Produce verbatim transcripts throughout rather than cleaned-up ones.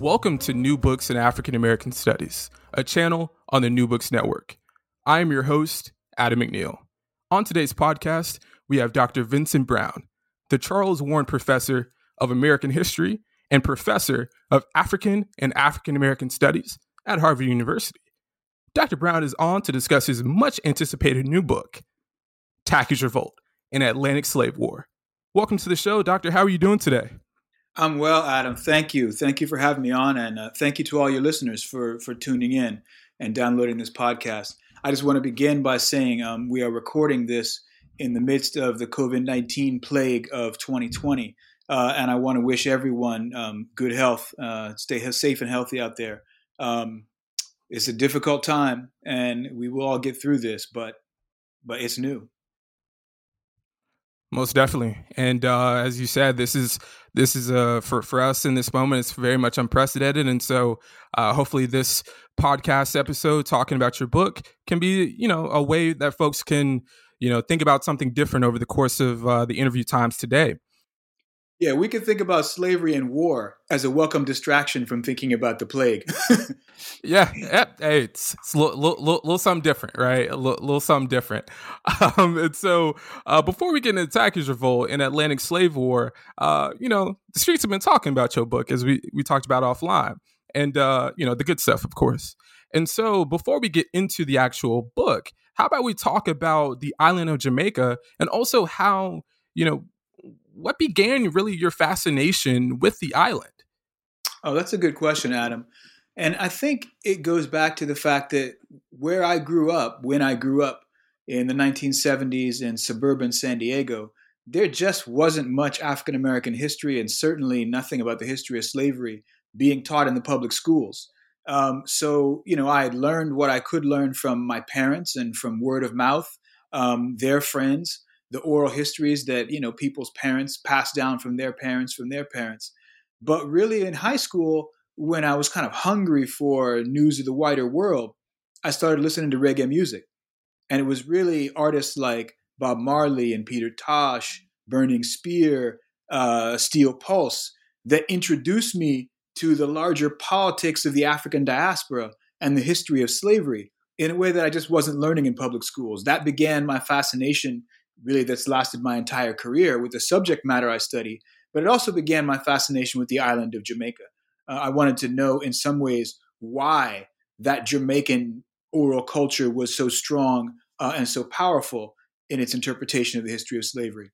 Welcome to New Books in African American Studies, a channel on the New Books Network. I am your host, Adam McNeil. On today's podcast, we have Doctor Vincent Brown, the Charles Warren Professor of American History and Professor of African and African American Studies at Harvard University. Doctor Brown is on to discuss his much-anticipated new book, Tacky's Revolt, an Atlantic Slave War. Welcome to the show, Doctor. How are you doing today? I'm well, Adam. Thank you. Thank you for having me on, and uh, thank you to all your listeners for, for tuning in and downloading this podcast. I just want to begin by saying um, we are recording this in the midst of the COVID nineteen plague of twenty twenty, uh, and I want to wish everyone um, good health. Uh, stay safe and healthy out there. Um, it's a difficult time, and we will all get through this, but but it's new. Most definitely. And uh, as you said, this is this is uh, for, for us in this moment, it's very much unprecedented. And so uh, hopefully this podcast episode talking about your book can be, you know, a way that folks can, you know, think about something different over the course of uh, the interview times today. Yeah, we could think about slavery and war as a welcome distraction from thinking about the plague. yeah, yeah, hey, it's, it's a little, little, little something different, right? A little, little something different. Um, and so uh, before we get into Tacky's Revolt and Atlantic Slave War, uh, you know, the streets have been talking about your book, as we, we talked about offline, and, uh, you know, the good stuff, of course. And so before we get into the actual book, how about we talk about the island of Jamaica and also how, you know, what began really your fascination with the island? Oh, that's a good question, Adam. And I think it goes back to the fact that where I grew up, when I grew up in the nineteen seventies in suburban San Diego, there just wasn't much African-American history and certainly nothing about the history of slavery being taught in the public schools. Um, so, you know, I had learned what I could learn from my parents and from word of mouth, um, their friends, the oral histories that, you know, people's parents passed down from their parents, from their parents. But really in high school, when I was kind of hungry for news of the wider world, I started listening to reggae music. And it was really artists like Bob Marley and Peter Tosh, Burning Spear, uh, Steel Pulse, that introduced me to the larger politics of the African diaspora and the history of slavery in a way that I just wasn't learning in public schools. That began my fascination really that's lasted my entire career with the subject matter I study, but it also began my fascination with the island of Jamaica. Uh, I wanted to know in some ways why that Jamaican oral culture was so strong uh, and so powerful in its interpretation of the history of slavery.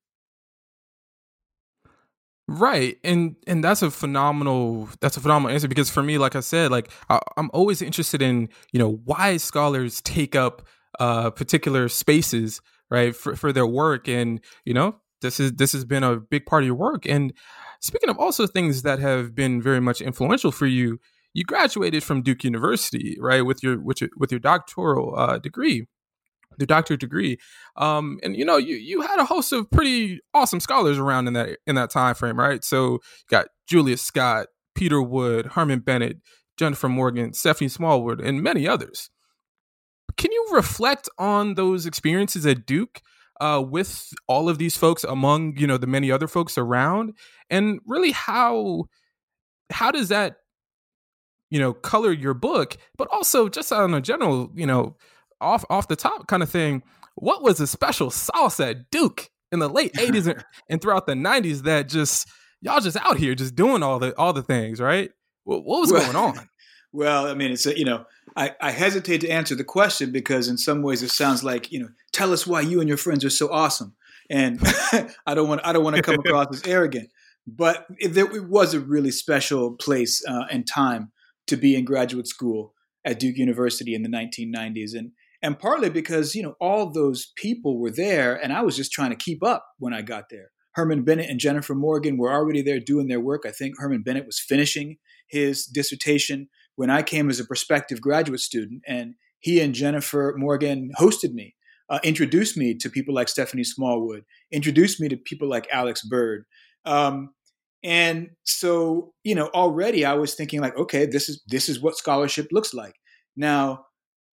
Right. And and that's a phenomenal that's a phenomenal answer, because for me, like I said, like I, I'm always interested in, you know, why scholars take up uh, particular spaces, right, for, for their work. And, you know, this is this has been a big part of your work. And speaking of also things that have been very much influential for you, you graduated from Duke University, right, with your with your, with your doctoral uh, degree, the doctorate degree. Um, and, you know, you you had a host of pretty awesome scholars around in that in that time frame, right? So you got Julius Scott, Peter Wood, Herman Bennett, Jennifer Morgan, Stephanie Smallwood, and many others. Can you reflect on those experiences at Duke uh, with all of these folks among, you know, the many other folks around, and really how how does that, you know, color your book, but also just on a general, you know, off off the top kind of thing? What was the special sauce at Duke in the late eighties and, and throughout the nineties that just y'all just out here just doing all the all the things, right? What, what was well, going on? Well, I mean, it's a, you know, I, I hesitate to answer the question because in some ways it sounds like, you know, tell us why you and your friends are so awesome. And I don't want I don't want to come across as arrogant, but it, it was a really special place uh, and time to be in graduate school at Duke University in the nineteen nineties. And and partly because, you know, all those people were there and I was just trying to keep up when I got there. Herman Bennett and Jennifer Morgan were already there doing their work. I think Herman Bennett was finishing his dissertation when I came as a prospective graduate student, and he and Jennifer Morgan hosted me, uh, introduced me to people like Stephanie Smallwood, introduced me to people like Alex Bird. Um, and so, you know, already I was thinking like, okay, this is, this is what scholarship looks like. Now,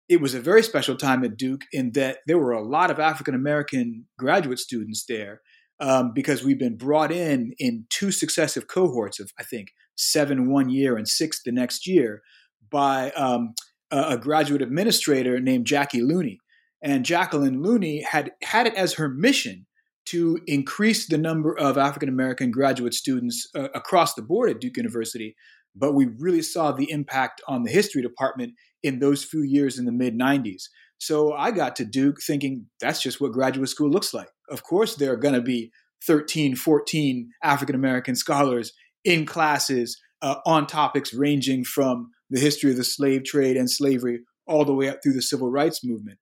it was a very special time at Duke in that there were a lot of African-American graduate students there um, because we've been brought in in two successive cohorts of, I think, seven one year and six the next year by um, a graduate administrator named Jackie Looney. And Jacqueline Looney had had it as her mission to increase the number of African-American graduate students uh, across the board at Duke University. But we really saw the impact on the history department in those few years in the mid nineties. So I got to Duke thinking that's just what graduate school looks like. Of course, there are going to be thirteen, fourteen African-American scholars in classes uh, on topics ranging from the history of the slave trade and slavery all the way up through the civil rights movement.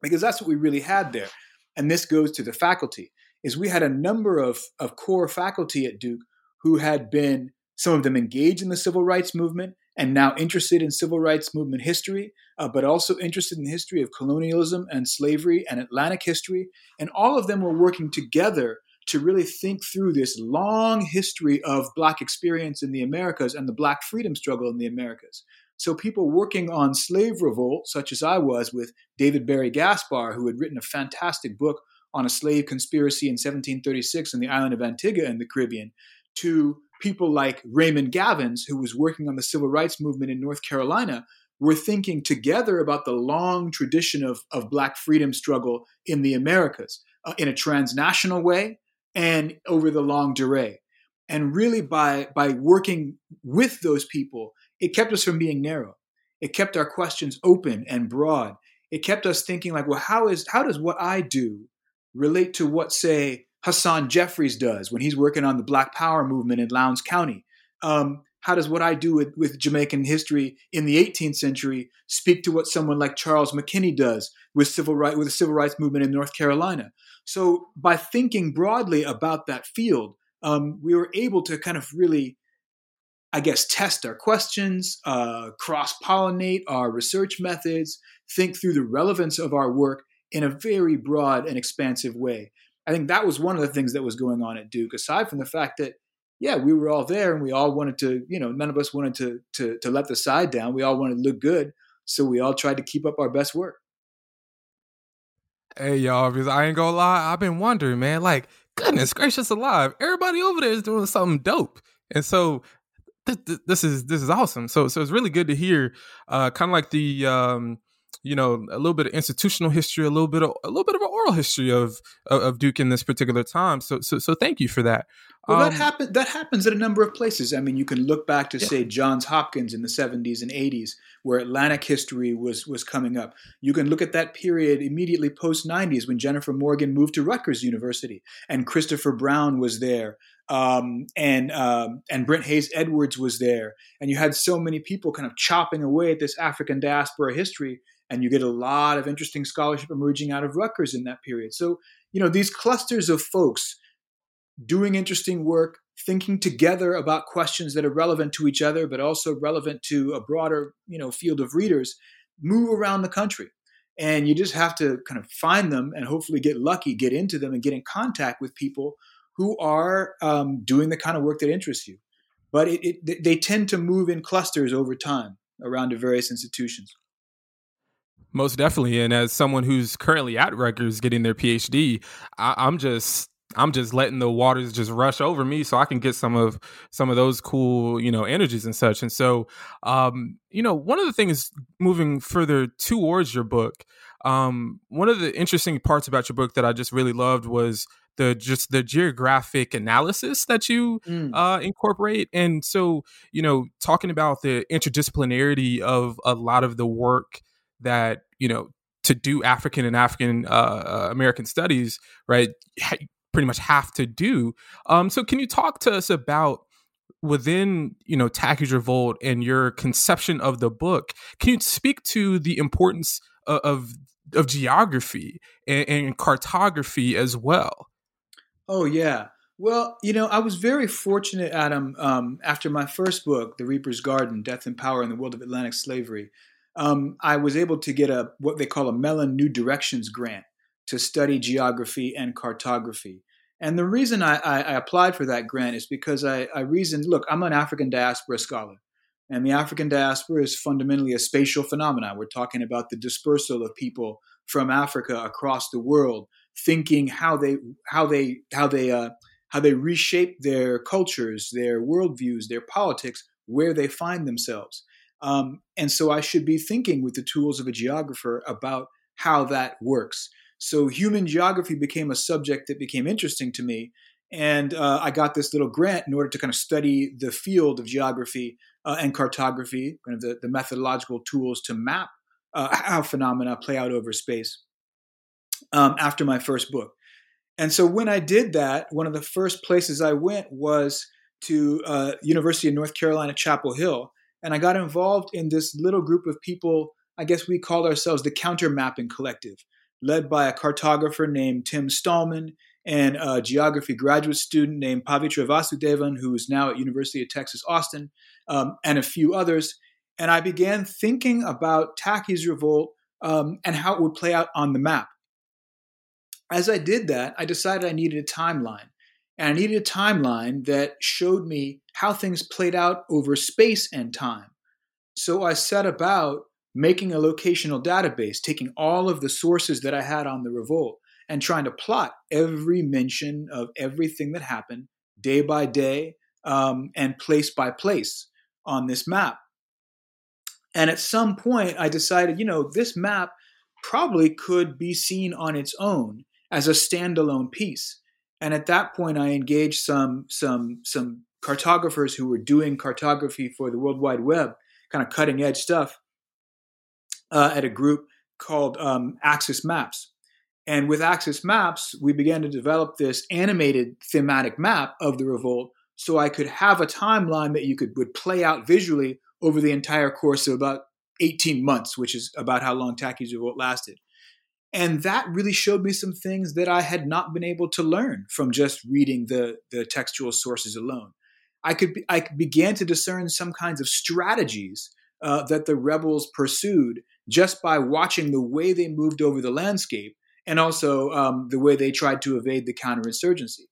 Because that's what we really had there. And this goes to the faculty, is we had a number of, of core faculty at Duke who had been, some of them engaged in the civil rights movement and now interested in civil rights movement history, uh, but also interested in the history of colonialism and slavery and Atlantic history. And all of them were working together to really think through this long history of Black experience in the Americas and the Black freedom struggle in the Americas. So people working on slave revolt, such as I was with David Barry Gaspar, who had written a fantastic book on a slave conspiracy in seventeen thirty-six on the island of Antigua in the Caribbean, to people like Raymond Gavins, who was working on the civil rights movement in North Carolina, were thinking together about the long tradition of, of Black freedom struggle in the Americas uh, in a transnational way and over the long durée. And really by, by working with those people, it kept us from being narrow. It kept our questions open and broad. It kept us thinking like, well, how is how does what I do relate to what, say, Hassan Jeffries does when he's working on the Black Power movement in Lowndes County? Um, how does what I do with, with Jamaican history in the eighteenth century speak to what someone like Charles McKinney does with civil right with the civil rights movement in North Carolina? So by thinking broadly about that field, um, we were able to kind of really, I guess, test our questions, uh, cross-pollinate our research methods, think through the relevance of our work in a very broad and expansive way. I think that was one of the things that was going on at Duke, aside from the fact that, yeah, we were all there and we all wanted to, you know, none of us wanted to to, to let the side down. We all wanted to look good. So we all tried to keep up our best work. Hey, y'all, because I ain't gonna lie, I've been wondering, man, like, goodness gracious alive, everybody over there is doing something dope. And so This is this is awesome. So so it's really good to hear, uh, kind of like the um, you know, a little bit of institutional history, a little bit of a little bit of an oral history of of, of Duke in this particular time. So so so thank you for that. Well, um, that happened. That happens at a number of places. I mean, you can look back to yeah. say Johns Hopkins in the seventies and eighties, where Atlantic history was was coming up. You can look at that period immediately post nineties when Jennifer Morgan moved to Rutgers University and Christopher Brown was there. Um, and um, and Brent Hayes Edwards was there. And you had so many people kind of chopping away at this African diaspora history, and you get a lot of interesting scholarship emerging out of Rutgers in that period. So, you know, these clusters of folks doing interesting work, thinking together about questions that are relevant to each other, but also relevant to a broader, you know, field of readers, move around the country. And you just have to kind of find them and hopefully get lucky, get into them and get in contact with people who are um, doing the kind of work that interests you. But it, it, they tend to move in clusters over time around the various institutions. Most definitely. And as someone who's currently at Rutgers getting their PhD, I, I'm just I'm just letting the waters just rush over me so I can get some of some of those cool, you know, energies and such. And so, um, you know, one of the things moving further towards your book, um, one of the interesting parts about your book that I just really loved was the just the geographic analysis that you mm. uh, incorporate. And so, you know, talking about the interdisciplinarity of a lot of the work that, you know, to do African and African uh, American studies, right, ha- pretty much have to do. Um, so can you talk to us about within, you know, Tacky's Revolt and your conception of the book? Can you speak to the importance of, of, of geography and, and cartography as well? Oh, yeah. Well, you know, I was very fortunate, Adam, um, after my first book, The Reaper's Garden, Death and Power in the World of Atlantic Slavery, um, I was able to get a what they call a Mellon New Directions grant to study geography and cartography. And the reason I, I, I applied for that grant is because I, I reasoned, look, I'm an African diaspora scholar, and the African diaspora is fundamentally a spatial phenomenon. We're talking about the dispersal of people from Africa across the world, thinking how they how they how they uh, how they reshape their cultures, their worldviews, their politics, where they find themselves. Um, and so I should be thinking with the tools of a geographer about how that works. So human geography became a subject that became interesting to me. And uh, I got this little grant in order to kind of study the field of geography uh, and cartography, kind of the, the methodological tools to map uh, how phenomena play out over space um, after my first book. And so when I did that, one of the first places I went was to uh, University of North Carolina, Chapel Hill. And I got involved in this little group of people. I guess we called ourselves the Counter Mapping Collective, led by a cartographer named Tim Stallman and a geography graduate student named Pavitra Vasudevan, who is now at University of Texas, Austin, um, and a few others. And I began thinking about Tacky's Revolt um, and how it would play out on the map. As I did that, I decided I needed a timeline. And I needed a timeline that showed me how things played out over space and time. So I set about making a locational database, taking all of the sources that I had on the revolt and trying to plot every mention of everything that happened day by day um, and place by place on this map. And at some point, I decided, you know, this map probably could be seen on its own as a standalone piece. And at that point, I engaged some some some cartographers who were doing cartography for the World Wide Web, kind of cutting edge stuff, uh, at a group called um, Axis Maps. And with Axis Maps, we began to develop this animated thematic map of the revolt, so I could have a timeline that you could would play out visually over the entire course of about eighteen months, which is about how long Tacky's Revolt lasted. And that really showed me some things that I had not been able to learn from just reading the, the textual sources alone. I could be, I began to discern some kinds of strategies uh, that the rebels pursued just by watching the way they moved over the landscape and also um, the way they tried to evade the counterinsurgency.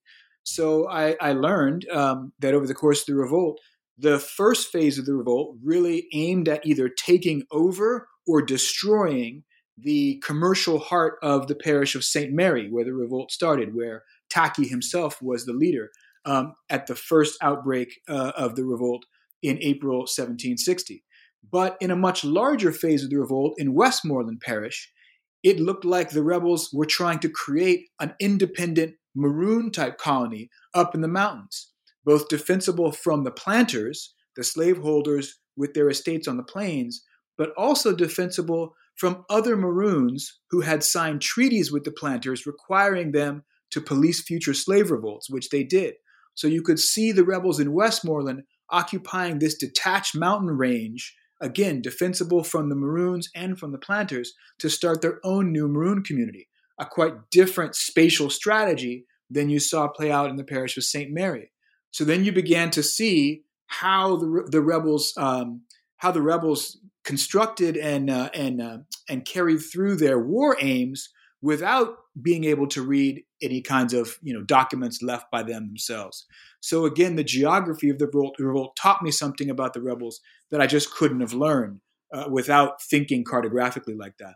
So I, I learned um, that over the course of the revolt, the first phase of the revolt really aimed at either taking over or destroying the commercial heart of the parish of Saint Mary, where the revolt started, where Tacky himself was the leader um, at the first outbreak uh, of the revolt in April seventeen sixty. But in a much larger phase of the revolt in Westmoreland Parish, it looked like the rebels were trying to create an independent Maroon-type colony up in the mountains, both defensible from the planters, the slaveholders with their estates on the plains, but also defensible from other Maroons who had signed treaties with the planters requiring them to police future slave revolts, which they did. So you could see the rebels in Westmoreland occupying this detached mountain range, again, defensible from the Maroons and from the planters, to start their own new Maroon community, a quite different spatial strategy than you saw play out in the parish of Saint Mary. So then you began to see how the, the rebels um, how the rebels constructed and uh, and uh, and carried through their war aims without being able to read any kinds of you know documents left by them themselves. So again, the geography of the revolt, the revolt taught me something about the rebels that I just couldn't have learned uh, without thinking cartographically like that.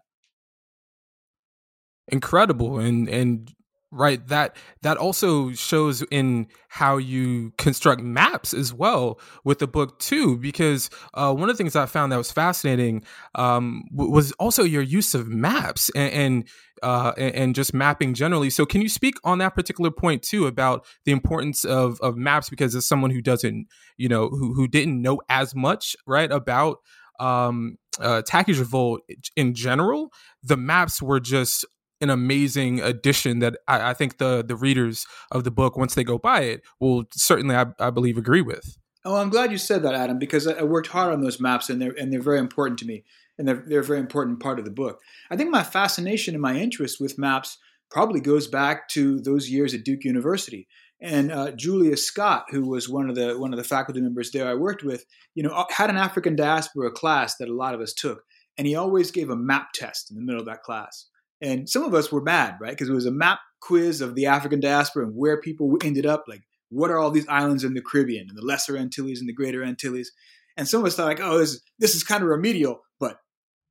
Incredible, and and. Right. That that also shows in how you construct maps as well with the book, too, because uh, one of the things I found that was fascinating um, w- was also your use of maps and and, uh, and and just mapping generally. So can you speak on that particular point, too, about the importance of, of maps? Because as someone who doesn't, you know, who, who didn't know as much, right, about um, uh, Tacky's Revolt in general, the maps were just an amazing addition that I, I think the the readers of the book, once they go by it, will certainly, I, I believe, agree with. Oh, I'm glad you said that, Adam, because I, I worked hard on those maps, and they're and they're very important to me, and they're they're a very important part of the book. I think my fascination and my interest with maps probably goes back to those years at Duke University, and uh, Julius Scott, who was one of the one of the faculty members there I worked with, you know, had an African diaspora class that a lot of us took, and he always gave a map test in the middle of that class. And some of us were mad, right? Because it was a map quiz of the African diaspora and where people ended up. Like, what are all these islands in the Caribbean and the Lesser Antilles and the Greater Antilles? And some of us thought, like, oh, this is, this is kind of remedial, but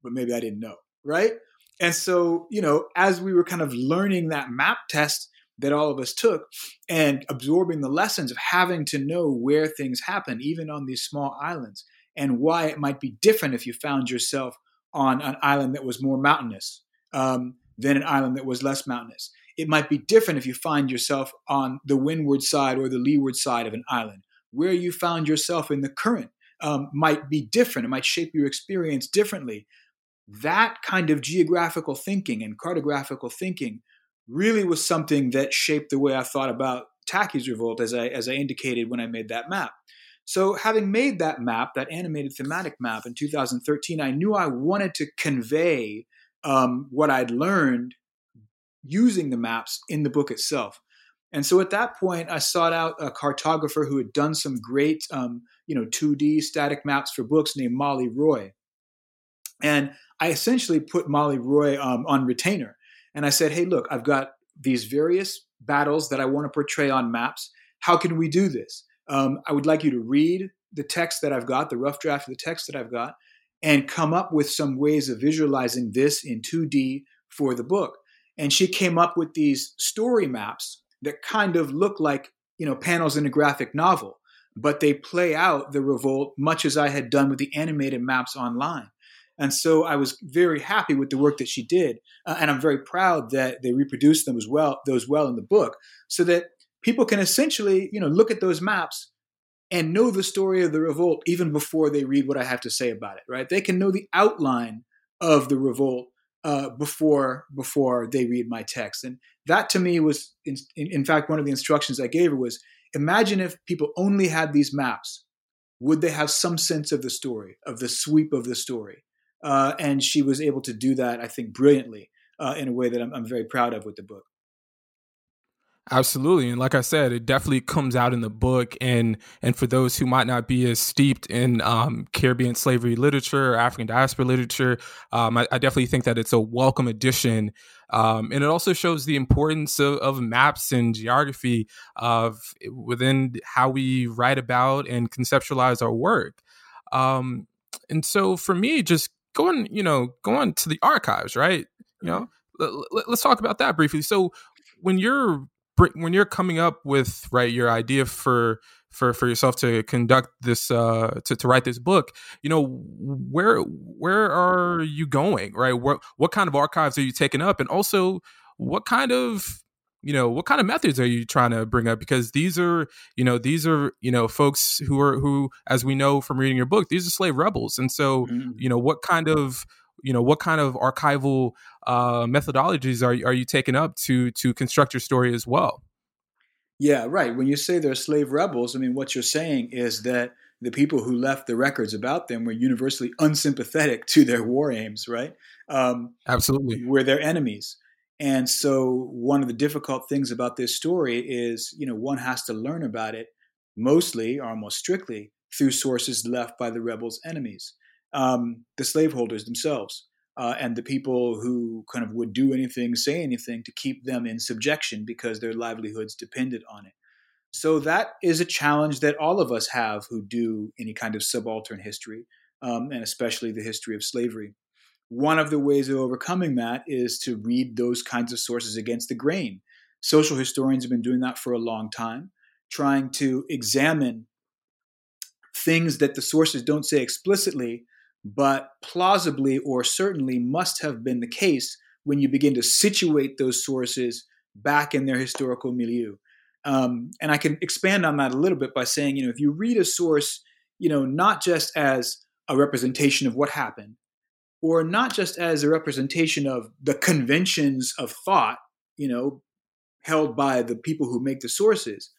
but maybe I didn't know, right? And so, you know, as we were kind of learning that map test, that all of us took and absorbing the lessons of having to know where things happen, even on these small islands, and why it might be different if you found yourself on an island that was more mountainous um, than an island that was less mountainous. It might be different if you find yourself on the windward side or the leeward side of an island. Where you found yourself in the current um, might be different. It might shape your experience differently. That kind of geographical thinking and cartographical thinking really was something that shaped the way I thought about Tacky's Revolt, as I as I indicated when I made that map. So having made that map, that animated thematic map in two thousand thirteen, I knew I wanted to convey um, what I'd learned using the maps in the book itself. And so at that point, I sought out a cartographer who had done some great um, you know, two D static maps for books named Molly Roy. And I essentially put Molly Roy um, on retainer. And I said, hey, look, I've got these various battles that I want to portray on maps. How can we do this? Um, I would like you to read the text that I've got, the rough draft of the text that I've got, and come up with some ways of visualizing this in two D for the book. And she came up with these story maps that kind of look like, you know, panels in a graphic novel, but they play out the revolt much as I had done with the animated maps online. And so I was very happy with the work that she did. Uh, and I'm very proud that they reproduced them as well, those well in the book, so that people can essentially, you know, look at those maps and know the story of the revolt even before they read what I have to say about it, right? They can know the outline of the revolt uh, before before they read my text. And that to me was, in, in fact, one of the instructions I gave her was, imagine if people only had these maps, would they have some sense of the story, of the sweep of the story? Uh, and she was able to do that, I think, brilliantly uh, in a way that I'm, I'm very proud of with the book. Absolutely. And like I said, it definitely comes out in the book. And and for those who might not be as steeped in um, Caribbean slavery literature, or African diaspora literature, um, I, I definitely think that it's a welcome addition. Um, and it also shows the importance of, of maps and geography of within how we write about and conceptualize our work. Um, and so for me, just going, you know, going to the archives, right? You know, let, let, let's talk about that briefly. So when you're when you're coming up with, right, your idea for for for yourself to conduct this uh, to to write this book, you know, where where are you going, right? What what kind of archives are you taking up, and also what kind of you know what kind of methods are you trying to bring up? Because these are you know these are you know folks who are who, as we know from reading your book, these are slave rebels, and so mm-hmm. you know what kind of You know, what kind of archival uh, methodologies are are you taking up to to construct your story as well? Yeah, right. When you say they're slave rebels, I mean, what you're saying is that the people who left the records about them were universally unsympathetic to their war aims, right? Um, Absolutely. Were their enemies. And so one of the difficult things about this story is, you know, one has to learn about it mostly, or almost strictly, through sources left by the rebels' enemies. Um, the slaveholders themselves uh, and the people who kind of would do anything, say anything to keep them in subjection because their livelihoods depended on it. So that is a challenge that all of us have who do any kind of subaltern history, um, and especially the history of slavery. One of the ways of overcoming that is to read those kinds of sources against the grain. Social historians have been doing that for a long time, trying to examine things that the sources don't say explicitly, but plausibly or certainly must have been the case when you begin to situate those sources back in their historical milieu. Um, and I can expand on that a little bit by saying, you know, if you read a source, you know, not just as a representation of what happened, or not just as a representation of the conventions of thought, you know, held by the people who make the sources,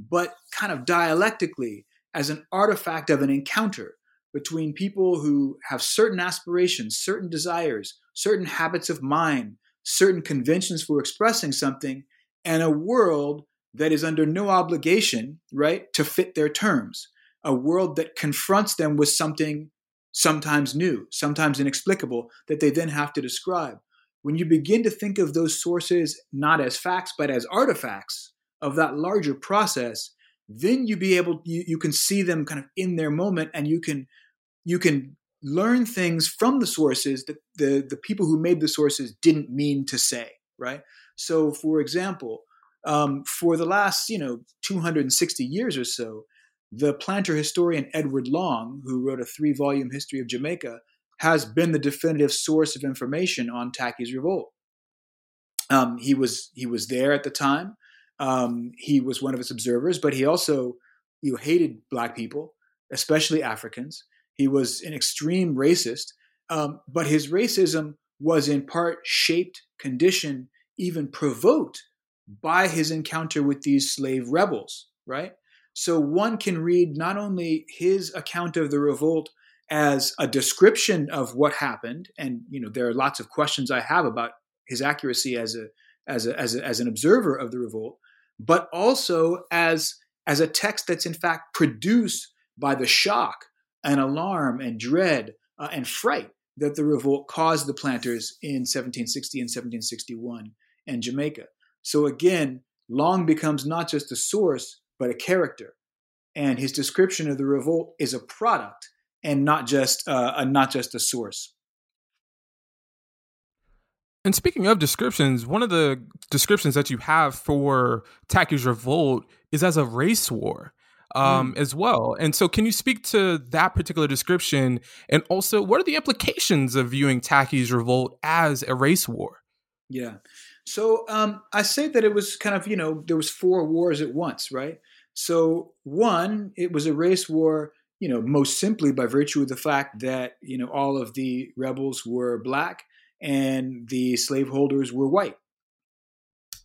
but kind of dialectically as an artifact of an encounter between people who have certain aspirations, certain desires, certain habits of mind, certain conventions for expressing something, and a world that is under no obligation, right, to fit their terms, a world that confronts them with something sometimes new, sometimes inexplicable, that they then have to describe. When you begin to think of those sources not as facts, but as artifacts of that larger process, then you be able, you, you can see them kind of in their moment, and you can you can learn things from the sources that the, the people who made the sources didn't mean to say, right? So for example, um, for the last, you know, two hundred sixty years or so, the planter historian Edward Long, who wrote a three-volume history of Jamaica, has been the definitive source of information on Tacky's Revolt. Um, he was he was there at the time. Um, he was one of its observers, but he also you know, hated Black people, especially Africans. He was an extreme racist, um, but his racism was in part shaped, conditioned, even provoked by his encounter with these slave rebels, right? So one can read not only his account of the revolt as a description of what happened, and you know there are lots of questions I have about his accuracy as a as a, as a, as an observer of the revolt, but also as as a text that's in fact produced by the shock and alarm and dread uh, and fright that the revolt caused the planters in seventeen sixty and seventeen sixty-one and Jamaica. So again, Long becomes not just a source, but a character, and his description of the revolt is a product and not just uh, a not just a source. And speaking of descriptions, one of the descriptions that you have for Tacky's Revolt is as a race war, um, mm. as well. And so, can you speak to that particular description, and also what are the implications of viewing Tacky's Revolt as a race war? Yeah, so um, I say that it was kind of you know there was four wars at once, right? So one, it was a race war, you know, most simply by virtue of the fact that, you know, all of the rebels were Black and the slaveholders were white.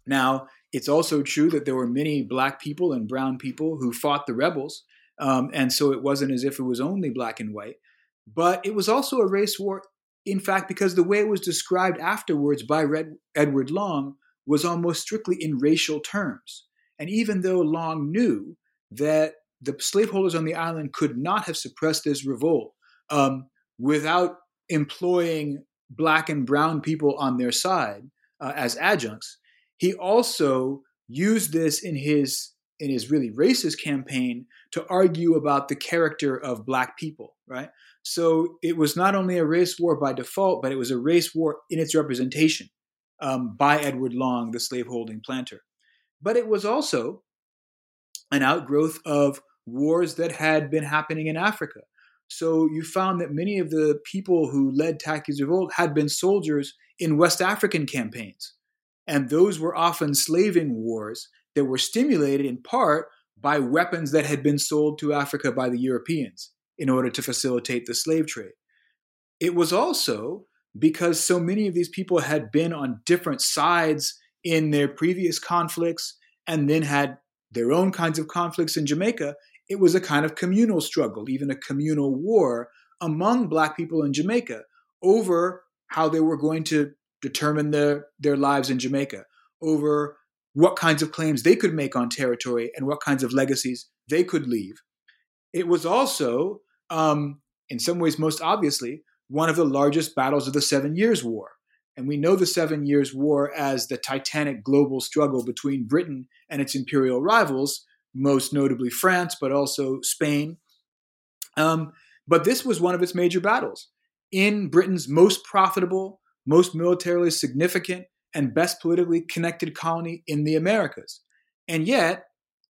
Now, it's also true that there were many Black people and brown people who fought the rebels. Um, and so it wasn't as if it was only Black and white, but it was also a race war. In fact, because the way it was described afterwards by Red- Edward Long was almost strictly in racial terms. And even though Long knew that the slaveholders on the island could not have suppressed this revolt um, without employing Black and brown people on their side uh, as adjuncts, he also used this in his in his really racist campaign to argue about the character of Black people, right? So it was not only a race war by default, but it was a race war in its representation um, by Edward Long, the slaveholding planter. But it was also an outgrowth of wars that had been happening in Africa. So you found that many of the people who led Tacky's Revolt had been soldiers in West African campaigns. And those were often slaving wars that were stimulated in part by weapons that had been sold to Africa by the Europeans in order to facilitate the slave trade. It was also because so many of these people had been on different sides in their previous conflicts and then had their own kinds of conflicts in Jamaica, it was a kind of communal struggle, even a communal war among Black people in Jamaica over how they were going to determine their, their lives in Jamaica, over what kinds of claims they could make on territory and what kinds of legacies they could leave. It was also, um, in some ways most obviously, one of the largest battles of the Seven Years' War. And we know the Seven Years' War as the titanic global struggle between Britain and its imperial rivals, most notably France, but also Spain. Um, but this was one of its major battles. In Britain's most profitable, most militarily significant, and best politically connected colony in the Americas. And yet,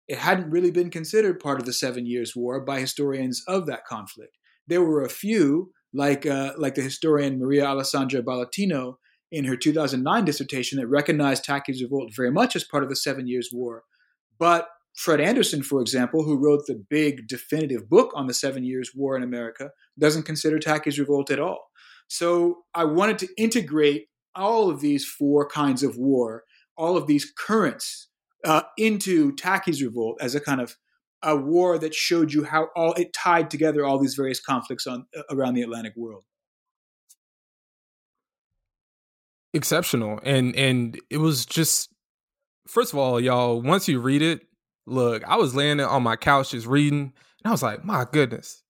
it hadn't really been considered part of the Seven Years' War by historians of that conflict. There were a few, like uh, like the historian Maria Alessandra Bolletino, in her two thousand nine dissertation that recognized Tacky's Revolt very much as part of the Seven Years' War. But Fred Anderson, for example, who wrote the big definitive book on the Seven Years' War in America, doesn't consider Tacky's Revolt at all. So I wanted to integrate all of these four kinds of war, all of these currents uh, into Tacky's Revolt as a kind of a war that showed you how all it tied together all these various conflicts on around the Atlantic world. Exceptional. And and it was just, first of all, y'all, once you read it, look, I was laying on my couch just reading, and I was like, my goodness,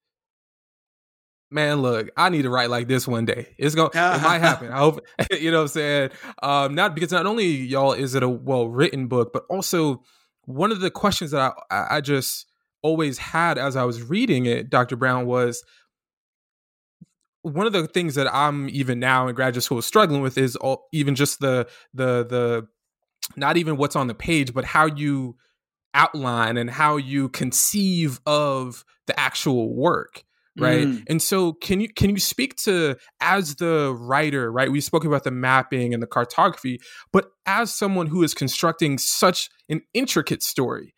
man, look, I need to write like this one day. It's going to, it might happen. I hope, you know what I'm saying? Um, not because not only, y'all, is it a well-written book, but also one of the questions that I, I just always had as I was reading it, Doctor Brown, was, one of the things that I'm even now in graduate school struggling with is all, even just the the the not even what's on the page, but how you outline and how you conceive of the actual work, right? Mm. And so can you can you speak to, as the writer, right? We've spoken about the mapping and the cartography, but as someone who is constructing such an intricate story,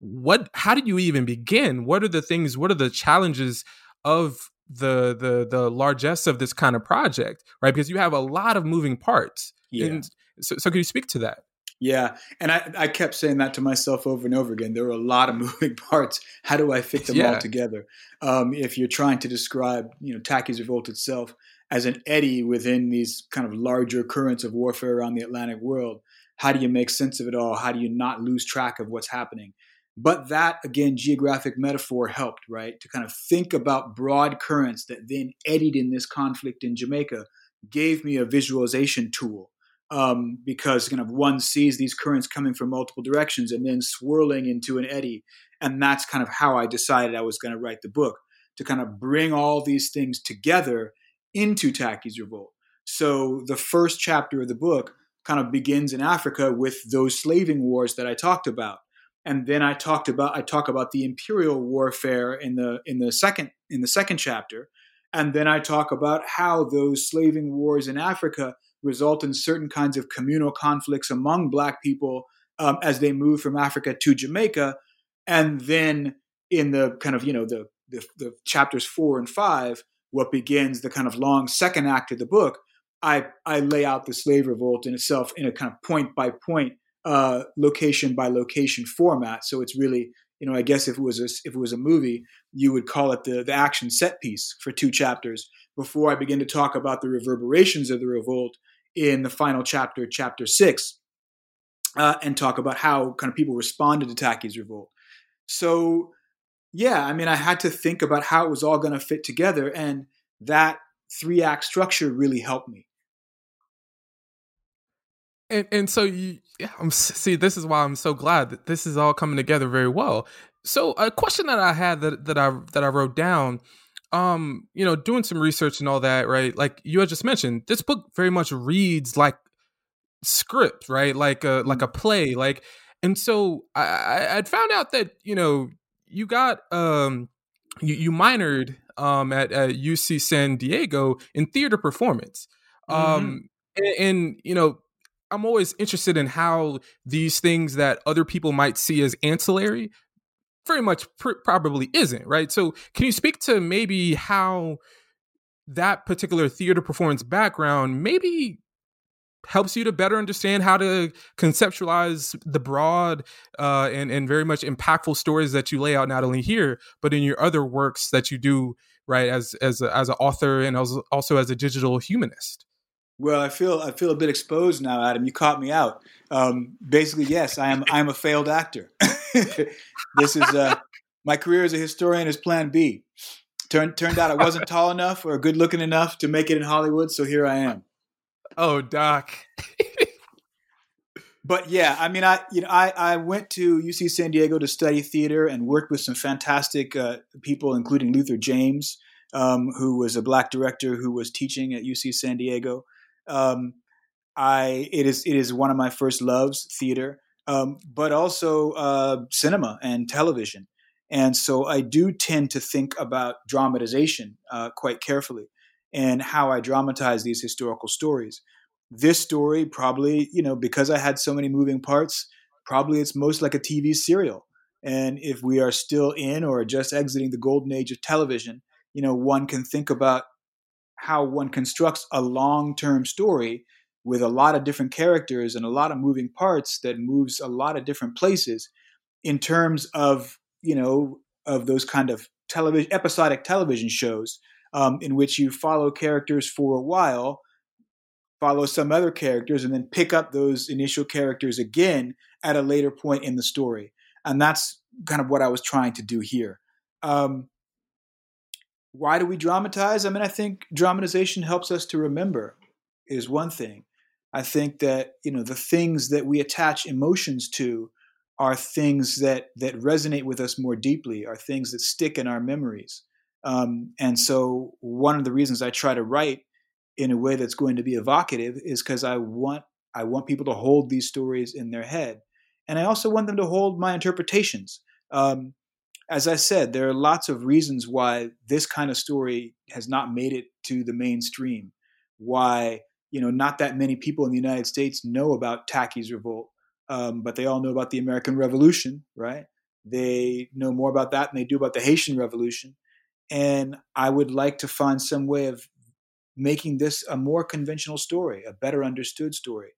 what how do you even begin? What are the things, what are the challenges of the the the largesse of this kind of project, right? Because you have a lot of moving parts. Yeah. And so, so can you speak to that? Yeah. And I, I kept saying that to myself over and over again. There were a lot of moving parts. How do I fit them yeah. all together? Um, if you're trying to describe, you know, Tacky's Revolt itself as an eddy within these kind of larger currents of warfare around the Atlantic world, how do you make sense of it all? How do you not lose track of what's happening? But that, again, geographic metaphor helped, right? To kind of think about broad currents that then eddied in this conflict in Jamaica gave me a visualization tool. Um, because kind of one sees these currents coming from multiple directions and then swirling into an eddy. And that's kind of how I decided I was going to write the book, to kind of bring all these things together into Tacky's Revolt. So the first chapter of the book kind of begins in Africa with those slaving wars that I talked about. And then I talked about I talk about the imperial warfare in the in the second in the second chapter, and then I talk about how those slaving wars in Africa result in certain kinds of communal conflicts among Black people um, as they move from Africa to Jamaica, and then in the kind of you know the, the the chapters four and five, what begins the kind of long second act of the book, I I lay out the slave revolt in itself in a kind of point by point. Uh, location by location format. So it's really, you know, I guess if it was a, if it was a movie, you would call it the, the action set piece for two chapters before I begin to talk about the reverberations of the revolt in the final chapter, chapter six, uh, and talk about how kind of people responded to Tacky's Revolt. So, yeah, I mean, I had to think about how it was all going to fit together, and that three-act structure really helped me. And and so you, yeah, I'm, see, this is why I'm so glad that this is all coming together very well. So a question that I had that, that I that I wrote down, um, you know, doing some research and all that, right? Like you had just mentioned, this book very much reads like script, right? Like a like a play, like. And so I, I I'd found out that you know you got um you, you minored um at, at U C San Diego in theater performance, um mm-hmm. and, and you know. I'm always interested in how these things that other people might see as ancillary very much pr- probably isn't, right? So can you speak to maybe how that particular theater performance background maybe helps you to better understand how to conceptualize the broad uh, and, and very much impactful stories that you lay out, not only here, but in your other works that you do, right, as as a, as an author and as, also as a digital humanist? Well, I feel I feel a bit exposed now, Adam. You caught me out. Um, basically, yes, I am. I am a failed actor. This is uh, my career as a historian is Plan B. Turned turned out I wasn't tall enough or good looking enough to make it in Hollywood, so here I am. Oh, Doc. But yeah, I mean, I you know I, I went to U C San Diego to study theater and worked with some fantastic uh, people, including Luther James, um, who was a Black director who was teaching at U C San Diego. Um, I, it is, it is one of my first loves, theater, um, but also, uh, cinema and television. And so I do tend to think about dramatization, uh, quite carefully and how I dramatize these historical stories. This story probably, you know, because I had so many moving parts, probably it's most like a T V serial. And if we are still in or just exiting the golden age of television, you know, one can think about how one constructs a long-term story with a lot of different characters and a lot of moving parts that moves a lot of different places in terms of, you know, of those kind of television, episodic television shows um, in which you follow characters for a while, follow some other characters, and then pick up those initial characters again at a later point in the story. And that's kind of what I was trying to do here. Um, Why do we dramatize? I mean, I think dramatization helps us to remember is one thing. I think that, you know, the things that we attach emotions to are things that that resonate with us more deeply, are things that stick in our memories. Um, and so one of the reasons I try to write in a way that's going to be evocative is because I want I want people to hold these stories in their head. And I also want them to hold my interpretations. Um, as I said, there are lots of reasons why this kind of story has not made it to the mainstream, why, you know, not that many people in the United States know about Tacky's Revolt, um, but they all know about the American Revolution, right? They know more about that than they do about the Haitian Revolution. And I would like to find some way of making this a more conventional story, a better understood story.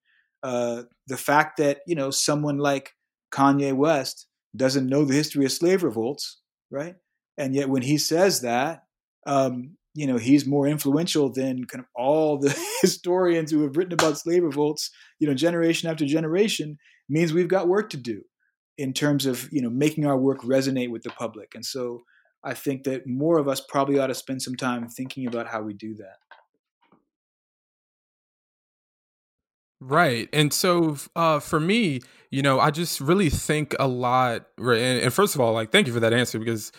Uh, the fact that, you know, someone like Kanye West doesn't know the history of slave revolts, right? And yet when he says that, um, you know, he's more influential than kind of all the historians who have written about slave revolts, you know, generation after generation, means we've got work to do in terms of, you know, making our work resonate with the public. And so I think that more of us probably ought to spend some time thinking about how we do that. Right. And so uh, for me, you know, I just really think a lot. Right, and, and first of all, like, thank you for that answer, because,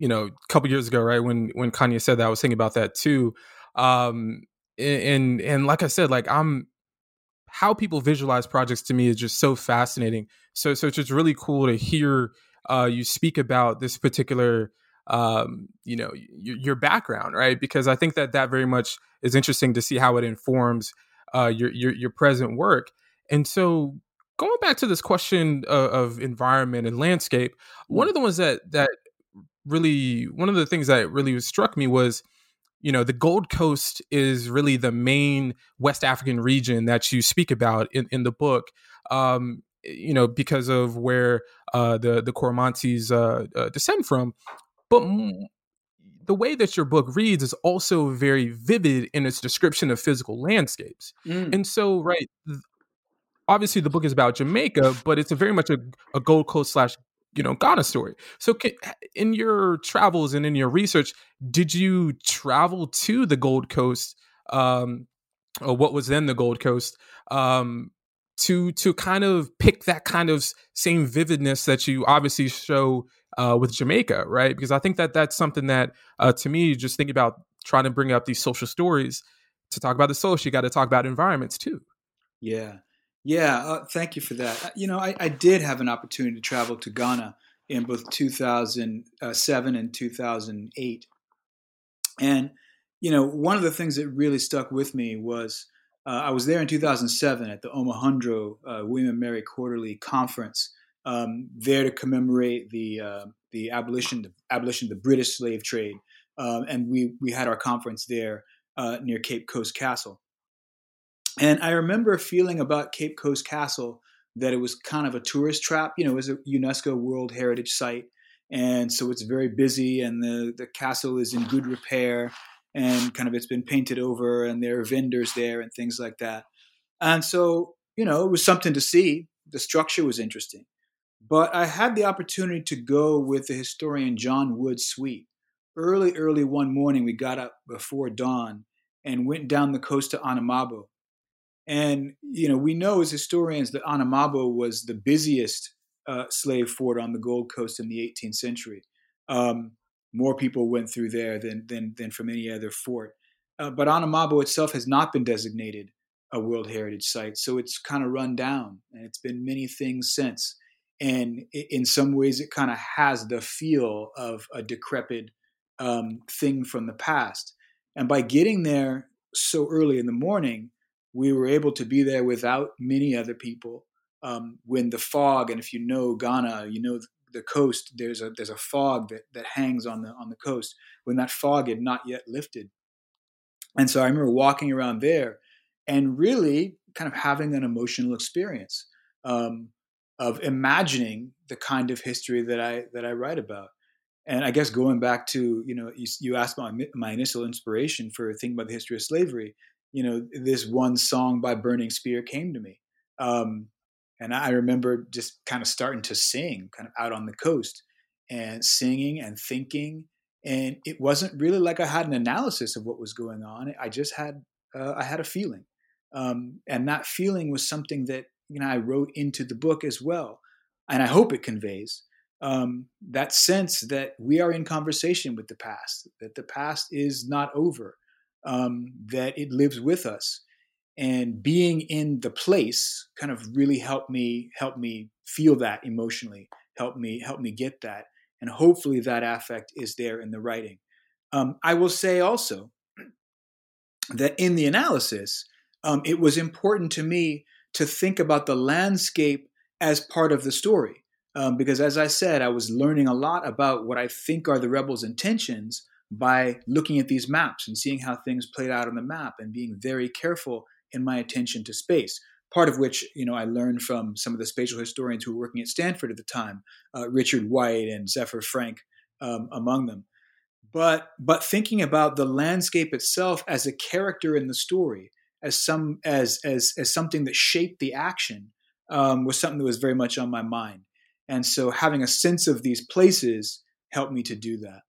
you know, a couple years ago, right, when when Kanye said that, I was thinking about that, too. Um, and, and and like I said, like I'm how people visualize projects to me is just so fascinating. So so it's just really cool to hear uh, you speak about this particular um, you know, y- your background. Right. Because I think that that very much is interesting to see how it informs Uh, your, your your present work. And so going back to this question of, of environment and landscape, one of the ones that that really one of the things that really struck me was, you know, the Gold Coast is really the main West African region that you speak about in, in the book, um, you know, because of where uh, the, the Coromantese uh, uh, descend from. But m- the way that your book reads is also very vivid in its description of physical landscapes. Mm. And so, right, obviously the book is about Jamaica, but it's a very much a, a Gold Coast slash, you know, Ghana story. So can, in your travels and in your research, did you travel to the Gold Coast, um, or what was then the Gold Coast, um, to, to kind of pick that kind of same vividness that you obviously show Uh, with Jamaica, right? Because I think that that's something that, uh, to me, just think about trying to bring up these social stories. To talk about the social, you got to talk about environments too. Yeah. Yeah. Uh, thank you for that. You know, I, I did have an opportunity to travel to Ghana in both two thousand seven and two thousand eight. And, you know, one of the things that really stuck with me was uh, I was there in two thousand seven at the Omohundro uh, William and Mary Quarterly Conference, Um, there to commemorate the uh, the abolition the abolition of the British slave trade, um, and we we had our conference there uh, near Cape Coast Castle. And I remember feeling about Cape Coast Castle that it was kind of a tourist trap. You know, it was a UNESCO World Heritage Site, and so it's very busy, and the the castle is in good repair, and kind of it's been painted over, and there are vendors there and things like that. And so, you know, it was something to see. The structure was interesting. But I had the opportunity to go with the historian John Wood Sweet. Early, early one morning, we got up before dawn and went down the coast to Anamabo. And, you know, we know as historians that Anamabo was the busiest uh, slave fort on the Gold Coast in the eighteenth century. Um, more people went through there than than, than from any other fort. Uh, but Anamabo itself has not been designated a World Heritage Site, so it's kind of run down, and it's been many things since. And in some ways, it kind of has the feel of a decrepit um, thing from the past. And by getting there so early in the morning, we were able to be there without many other people. Um, when the fog, and if you know Ghana, you know the coast, there's a there's a fog that, that hangs on the on the coast. When that fog had not yet lifted, and so I remember walking around there and really kind of having an emotional experience. Um, of imagining the kind of history that I that I write about. And I guess going back to, you know, you, you asked my, my initial inspiration for thinking about the history of slavery, you know, this one song by Burning Spear came to me. Um, and I remember just kind of starting to sing kind of out on the coast and singing and thinking. And it wasn't really like I had an analysis of what was going on. I just had, uh, I had a feeling. Um, and that feeling was something that, you know, I wrote into the book as well, and I hope it conveys um, that sense that we are in conversation with the past, that the past is not over, um, that it lives with us. And being in the place kind of really helped me help me feel that emotionally, help me help me get that. And hopefully that affect is there in the writing. Um, I will say also that in the analysis, um, it was important to me to think about the landscape as part of the story. Um, because as I said, I was learning a lot about what I think are the rebels' intentions by looking at these maps and seeing how things played out on the map and being very careful in my attention to space. Part of which, you know, I learned from some of the spatial historians who were working at Stanford at the time, uh, Richard White and Zephyr Frank um, among them. But but thinking about the landscape itself as a character in the story, as some as as as something that shaped the action, um, was something that was very much on my mind. And so having a sense of these places helped me to do that.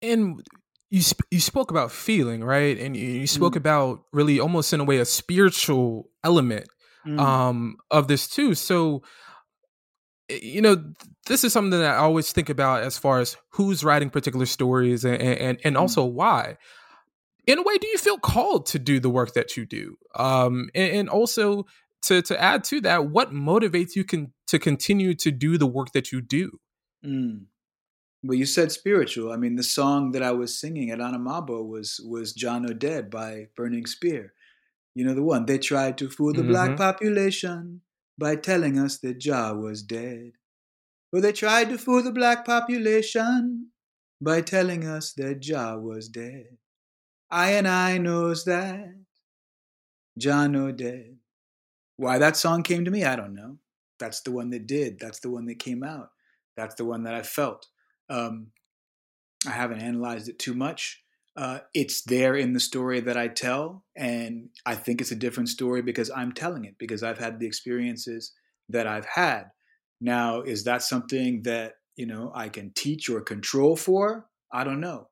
And you sp- you spoke about feeling, right? And you, you spoke mm. about really almost in a way a spiritual element mm. um, of this too. So, you know, this is something that I always think about as far as who's writing particular stories and and, and also mm. why. In a way, do you feel called to do the work that you do? Um, and, and also to to add to that, what motivates you can to continue to do the work that you do? Mm. Well, you said spiritual. I mean, the song that I was singing at Anamabo was was John O'Dead by Burning Spear. You know the one, they tried to fool the mm-hmm. black population by telling us that Jah was dead. Well, they tried to fool the black population by telling us that Jah was dead. I and I knows that John O'Dead. Why that song came to me, I don't know. That's the one that did. That's the one that came out. That's the one that I felt. Um, I haven't analyzed it too much. Uh, it's there in the story that I tell, and I think it's a different story because I'm telling it, because I've had the experiences that I've had. Now, is that something that, you know, I can teach or control for? I don't know.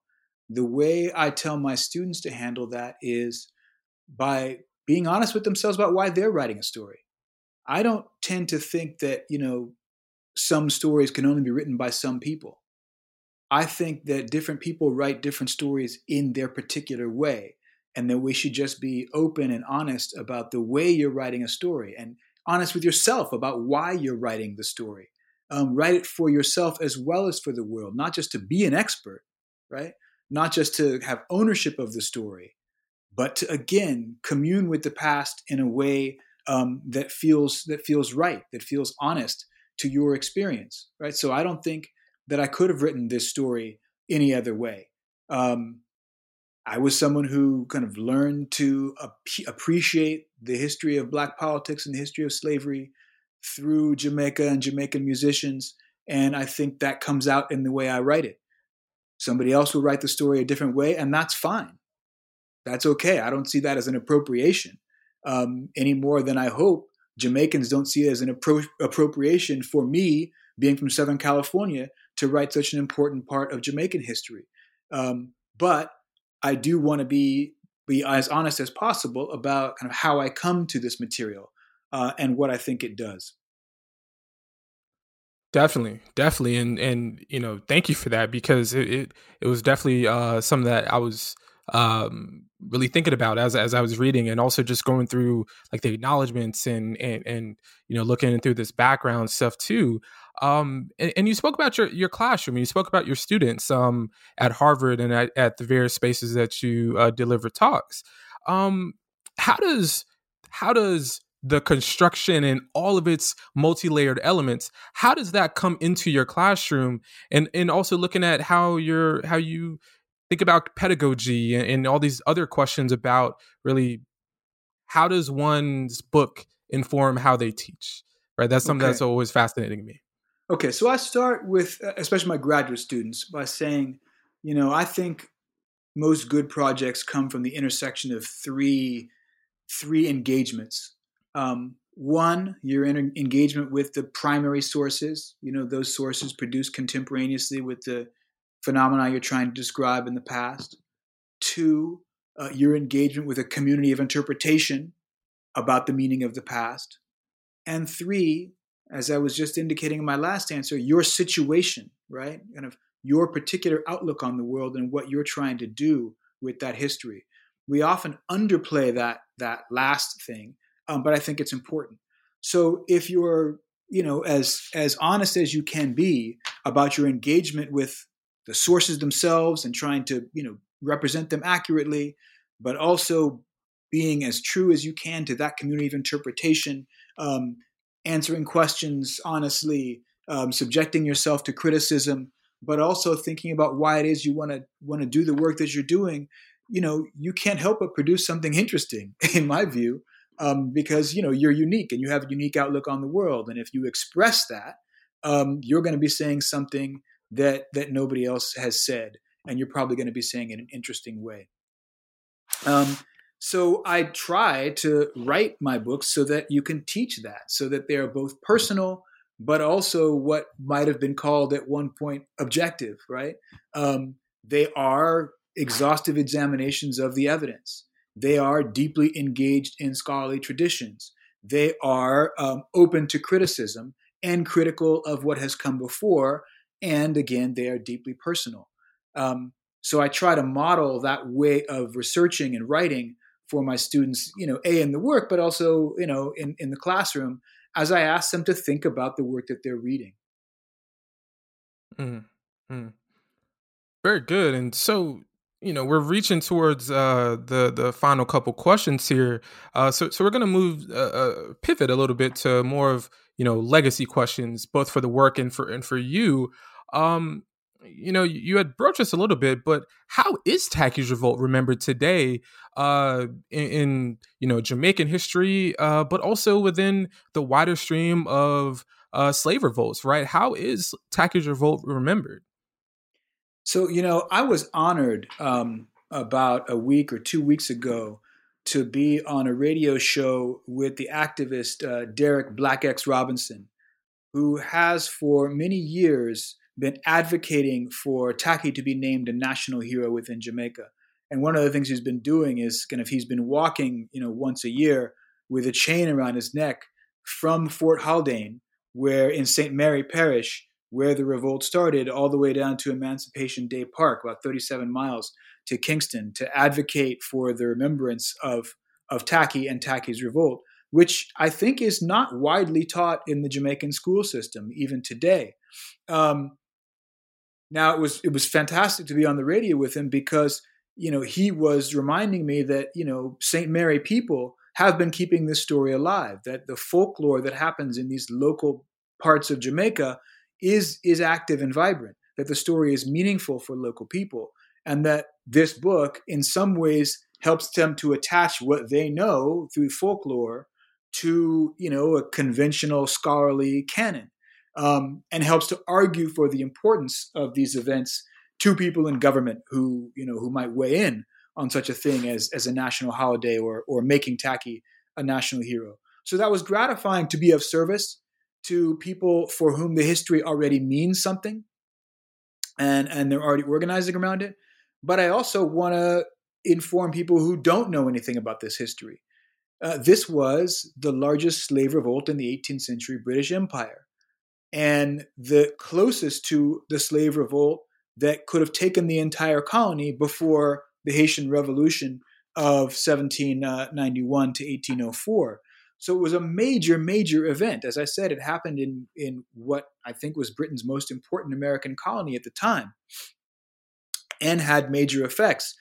The way I tell my students to handle that is by being honest with themselves about why they're writing a story. I don't tend to think that, you know, some stories can only be written by some people. I think that different people write different stories in their particular way, and that we should just be open and honest about the way you're writing a story and honest with yourself about why you're writing the story. Um, write it for yourself as well as for the world, not just to be an expert, right? Not just to have ownership of the story, but to, again, commune with the past in a way um, that feels that feels right, that feels honest to your experience, right? So I don't think that I could have written this story any other way. Um, I was someone who kind of learned to ap- appreciate the history of black politics and the history of slavery through Jamaica and Jamaican musicians. And I think that comes out in the way I write it. Somebody else will write the story a different way, and that's fine. That's okay. I don't see that as an appropriation um, any more than I hope Jamaicans don't see it as an appro- appropriation for me, being from Southern California, to write such an important part of Jamaican history. Um, but I do want to be be as honest as possible about kind of how I come to this material uh, and what I think it does. Definitely, definitely. And, and you know, thank you for that, because it it, it was definitely uh, something that I was um, really thinking about as as I was reading, and also just going through like the acknowledgements and, and, and you know, looking through this background stuff too. Um, and, and you spoke about your, your classroom, you spoke about your students um, at Harvard and at, at the various spaces that you uh, deliver talks. Um, how does how does the construction and all of its multi-layered elements, how does that come into your classroom? And and also looking at how you're how you think about pedagogy and, and all these other questions about really how does one's book inform how they teach, right? That's something okay. That's always fascinating me. Okay, so I start with, especially my graduate students, by saying, you know, I think most good projects come from the intersection of three, three engagements. Um, one, your in- engagement with the primary sources, you know, those sources produced contemporaneously with the phenomena you're trying to describe in the past. Two, uh, your engagement with a community of interpretation about the meaning of the past. And three, as I was just indicating in my last answer, your situation, right? Kind of your particular outlook on the world and what you're trying to do with that history. we often underplay that that last thing, um, but I think it's important. So if you're, you know, as as honest as you can be about your engagement with the sources themselves and trying to, you know, represent them accurately, but also being as true as you can to that community of interpretation, um, answering questions honestly, um, subjecting yourself to criticism, but also thinking about why it is you want to want to do the work that you're doing. You know, you can't help but produce something interesting, in my view, um, because, you know, you're unique and you have a unique outlook on the world. And if you express that, um, you're going to be saying something that that nobody else has said, and you're probably going to be saying it in an interesting way. Um, so I try to write my books so that you can teach that, so that they are both personal, but also what might have been called at one point objective, right? Um, they are exhaustive examinations of the evidence. They are deeply engaged in scholarly traditions. They are um, open to criticism and critical of what has come before. And again, they are deeply personal. Um, so I try to model that way of researching and writing for my students, you know, A, in the work, but also, you know, in, in the classroom, as I ask them to think about the work that they're reading. Mm-hmm. Very good. And so, you know, we're reaching towards uh, the the final couple questions here. Uh, so, so we're going to move uh, uh, pivot a little bit to more of, you know, legacy questions, both for the work and for and for you. Um, you know, you, you had broached this a little bit, but how is Tacky's Revolt remembered today uh, in, in you know Jamaican history, uh, but also within the wider stream of uh, slave revolts? Right? How is Tacky's Revolt remembered? So, you know, I was honored um, about a week or two weeks ago to be on a radio show with the activist uh, Derek Black X Robinson, who has for many years been advocating for Tacky to be named a national hero within Jamaica. And one of the things he's been doing is kind of he's been walking, you know, once a year with a chain around his neck from Fort Haldane, where in Saint Mary Parish, where the revolt started, all the way down to Emancipation Day Park, about thirty-seven miles to Kingston, to advocate for the remembrance of, of Tacky and Tacky's Revolt, which I think is not widely taught in the Jamaican school system, even today. Um, now, it was it was fantastic to be on the radio with him because, you know, he was reminding me that, you know, Saint Mary people have been keeping this story alive, that the folklore that happens in these local parts of Jamaica is is active and vibrant, that the story is meaningful for local people, and that this book in some ways helps them to attach what they know through folklore to, you know, a conventional scholarly canon, um, and helps to argue for the importance of these events to people in government who, you know, who might weigh in on such a thing as, as a national holiday or, or making Tacky a national hero. So that was gratifying to be of service to people for whom the history already means something and, and they're already organizing around it. But I also want to inform people who don't know anything about this history. Uh, this was the largest slave revolt in the eighteenth century British Empire, and the closest to the slave revolt that could have taken the entire colony before the Haitian Revolution of seventeen ninety-one to eighteen oh four. So it was a major, major event. As I said, it happened in, in what I think was Britain's most important American colony at the time and had major effects.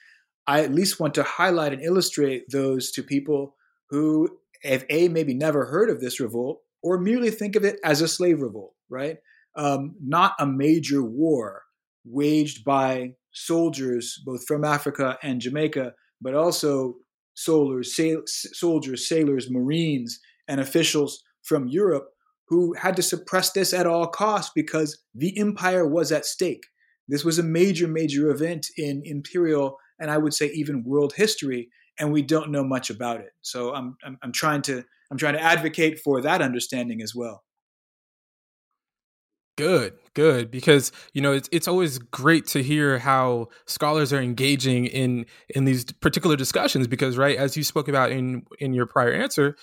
I at least want to highlight and illustrate those to people who have, A, maybe never heard of this revolt or merely think of it as a slave revolt, right? Um, not a major war waged by soldiers, both from Africa and Jamaica, but also Soldiers, sail- soldiers, sailors, Marines, and officials from Europe who had to suppress this at all costs because the empire was at stake. This was a major, major event in imperial and I would say even world history, and we don't know much about it. So I'm I'm, I'm trying to I'm trying to advocate for that understanding as well. Good, good, because you know it's it's always great to hear how scholars are engaging in in these particular discussions. Because, right, as you spoke about in in your prior answer,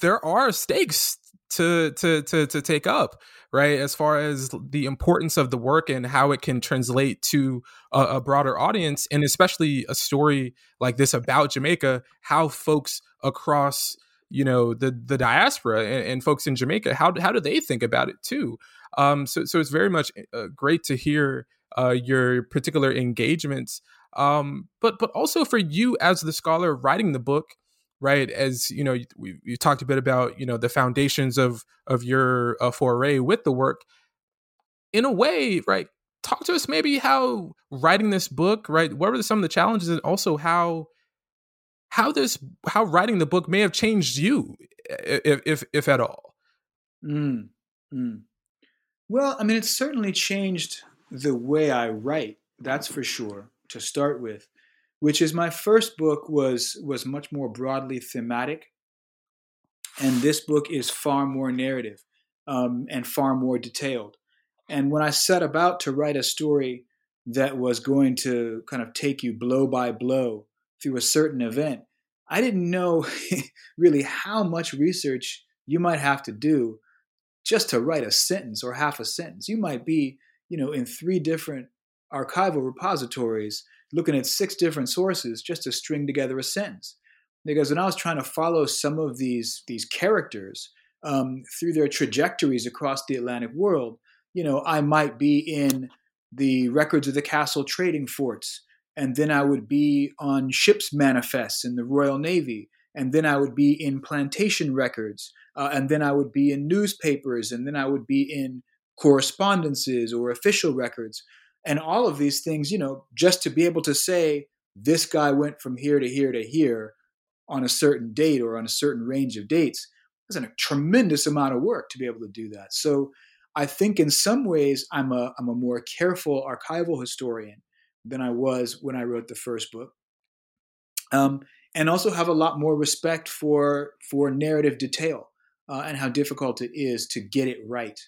there are stakes to to to to take up, right? As far as the importance of the work and how it can translate to a, a broader audience, and especially a story like this about Jamaica, how folks across, you know, the the diaspora and, and folks in Jamaica, how how do they think about it too? Um, so so it's very much uh, great to hear uh, your particular engagements, um, but but also for you as the scholar writing the book. Right. As you know, we, you talked a bit about, you know, the foundations of of your uh, foray with the work in a way. Right. Talk to us maybe how writing this book. Right. What were some of the challenges, and also how how this how writing the book may have changed you, if if, if at all. Mm, mm. Well, I mean, it's certainly changed the way I write. That's for sure, to start with. Which is, my first book was was much more broadly thematic, and this book is far more narrative um, and far more detailed. And when I set about to write a story that was going to kind of take you blow by blow through a certain event, I didn't know really how much research you might have to do just to write a sentence or half a sentence. You might be, you know, in three different archival repositories looking at six different sources just to string together a sentence. Because when I was trying to follow some of these these characters um, through their trajectories across the Atlantic world, you know, I might be in the records of the castle trading forts, and then I would be on ships' manifests in the Royal Navy, and then I would be in plantation records, uh, and then I would be in newspapers, and then I would be in correspondences or official records. And all of these things, you know, just to be able to say, this guy went from here to here to here on a certain date or on a certain range of dates, that's a tremendous amount of work to be able to do that. So I think in some ways, I'm a I'm a more careful archival historian than I was when I wrote the first book. Um, and also have a lot more respect for, for narrative detail uh, and how difficult it is to get it right,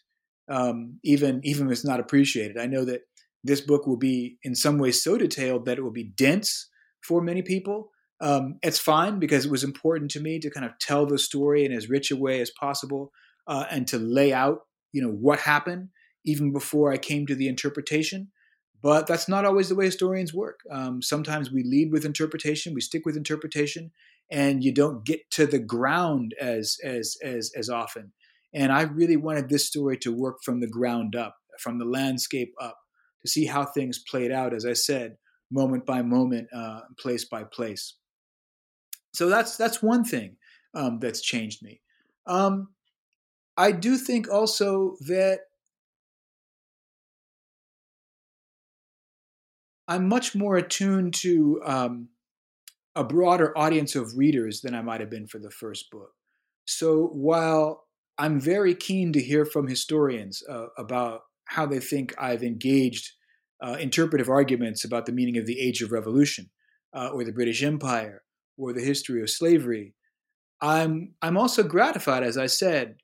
um, even, even if it's not appreciated. I know that this book will be in some ways so detailed that it will be dense for many people. Um, it's fine, because it was important to me to kind of tell the story in as rich a way as possible uh, and to lay out, you know, what happened even before I came to the interpretation. But that's not always the way historians work. Um, sometimes we lead with interpretation, we stick with interpretation, and you don't get to the ground as as as as often. And I really wanted this story to work from the ground up, from the landscape up, to see how things played out, as I said, moment by moment, uh, place by place. So that's that's one thing um, that's changed me. Um, I do think also that I'm much more attuned to um, a broader audience of readers than I might have been for the first book. So while I'm very keen to hear from historians uh, about how they think I've engaged uh, interpretive arguments about the meaning of the Age of Revolution uh, or the British Empire or the history of slavery, I'm I'm also gratified, as I said,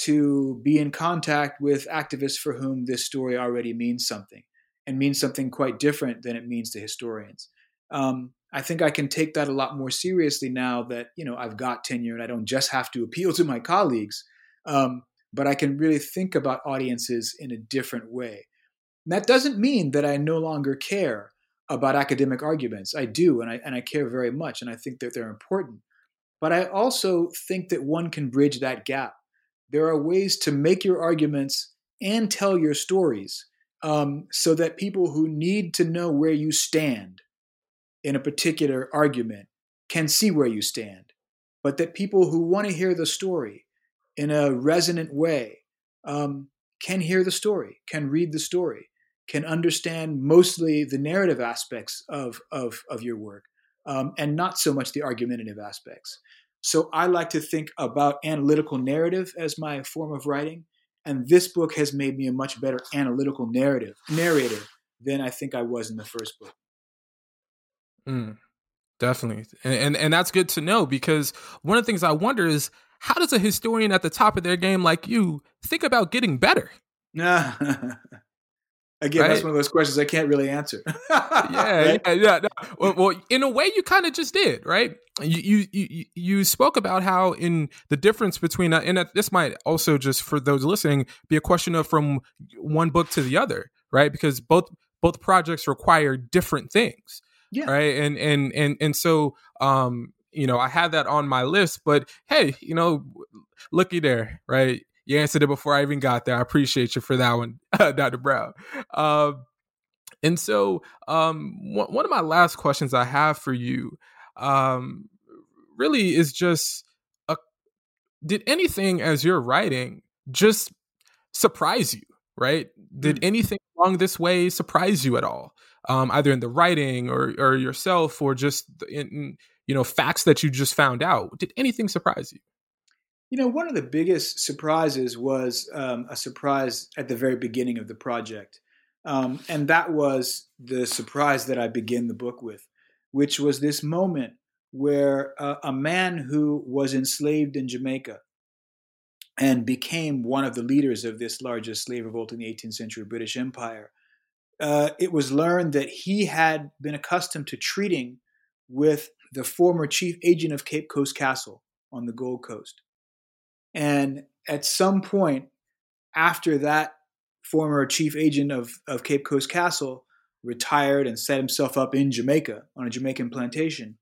to be in contact with activists for whom this story already means something, and means something quite different than it means to historians. Um, I think I can take that a lot more seriously now that, you know, I've got tenure and I don't just have to appeal to my colleagues. Um, but I can really think about audiences in a different way. And that doesn't mean that I no longer care about academic arguments. I do, and I and I care very much, and I think that they're important. But I also think that one can bridge that gap. There are ways to make your arguments and tell your stories um, so that people who need to know where you stand in a particular argument can see where you stand, but that people who want to hear the story in a resonant way, um, can hear the story, can read the story, can understand mostly the narrative aspects of of, of your work, um, and not so much the argumentative aspects. So I like to think about analytical narrative as my form of writing, and this book has made me a much better analytical narrative narrator than I think I was in the first book. Mm, definitely, and, and and that's good to know, because one of the things I wonder is, how does a historian at the top of their game like you think about getting better? Again, right? That's one of those questions I can't really answer. yeah, right? yeah, yeah, yeah. Well, well, in a way, you kind of just did, right? You, you, you, you spoke about how in the difference between, and this might also just for those listening be a question of from one book to the other, right? Because both both projects require different things, yeah. right? And and and and so, um, you know, I had that on my list, but hey, you know, looky there, right? You answered it before I even got there. I appreciate you for that one, Doctor Brown. Uh, and so um, w- one of my last questions I have for you um, really is just, a, did anything as you're writing just surprise you, right? Did mm-hmm. anything along this way surprise you at all, um, either in the writing or, or yourself or just, in, you know, facts that you just found out? Did anything surprise you? You know, one of the biggest surprises was um, a surprise at the very beginning of the project. Um, and that was the surprise that I begin the book with, which was this moment where uh, a man who was enslaved in Jamaica and became one of the leaders of this largest slave revolt in the eighteenth century British Empire, uh, it was learned that he had been accustomed to treating with the former chief agent of Cape Coast Castle on the Gold Coast. And at some point after that former chief agent of, of Cape Coast Castle retired and set himself up in Jamaica on a Jamaican plantation,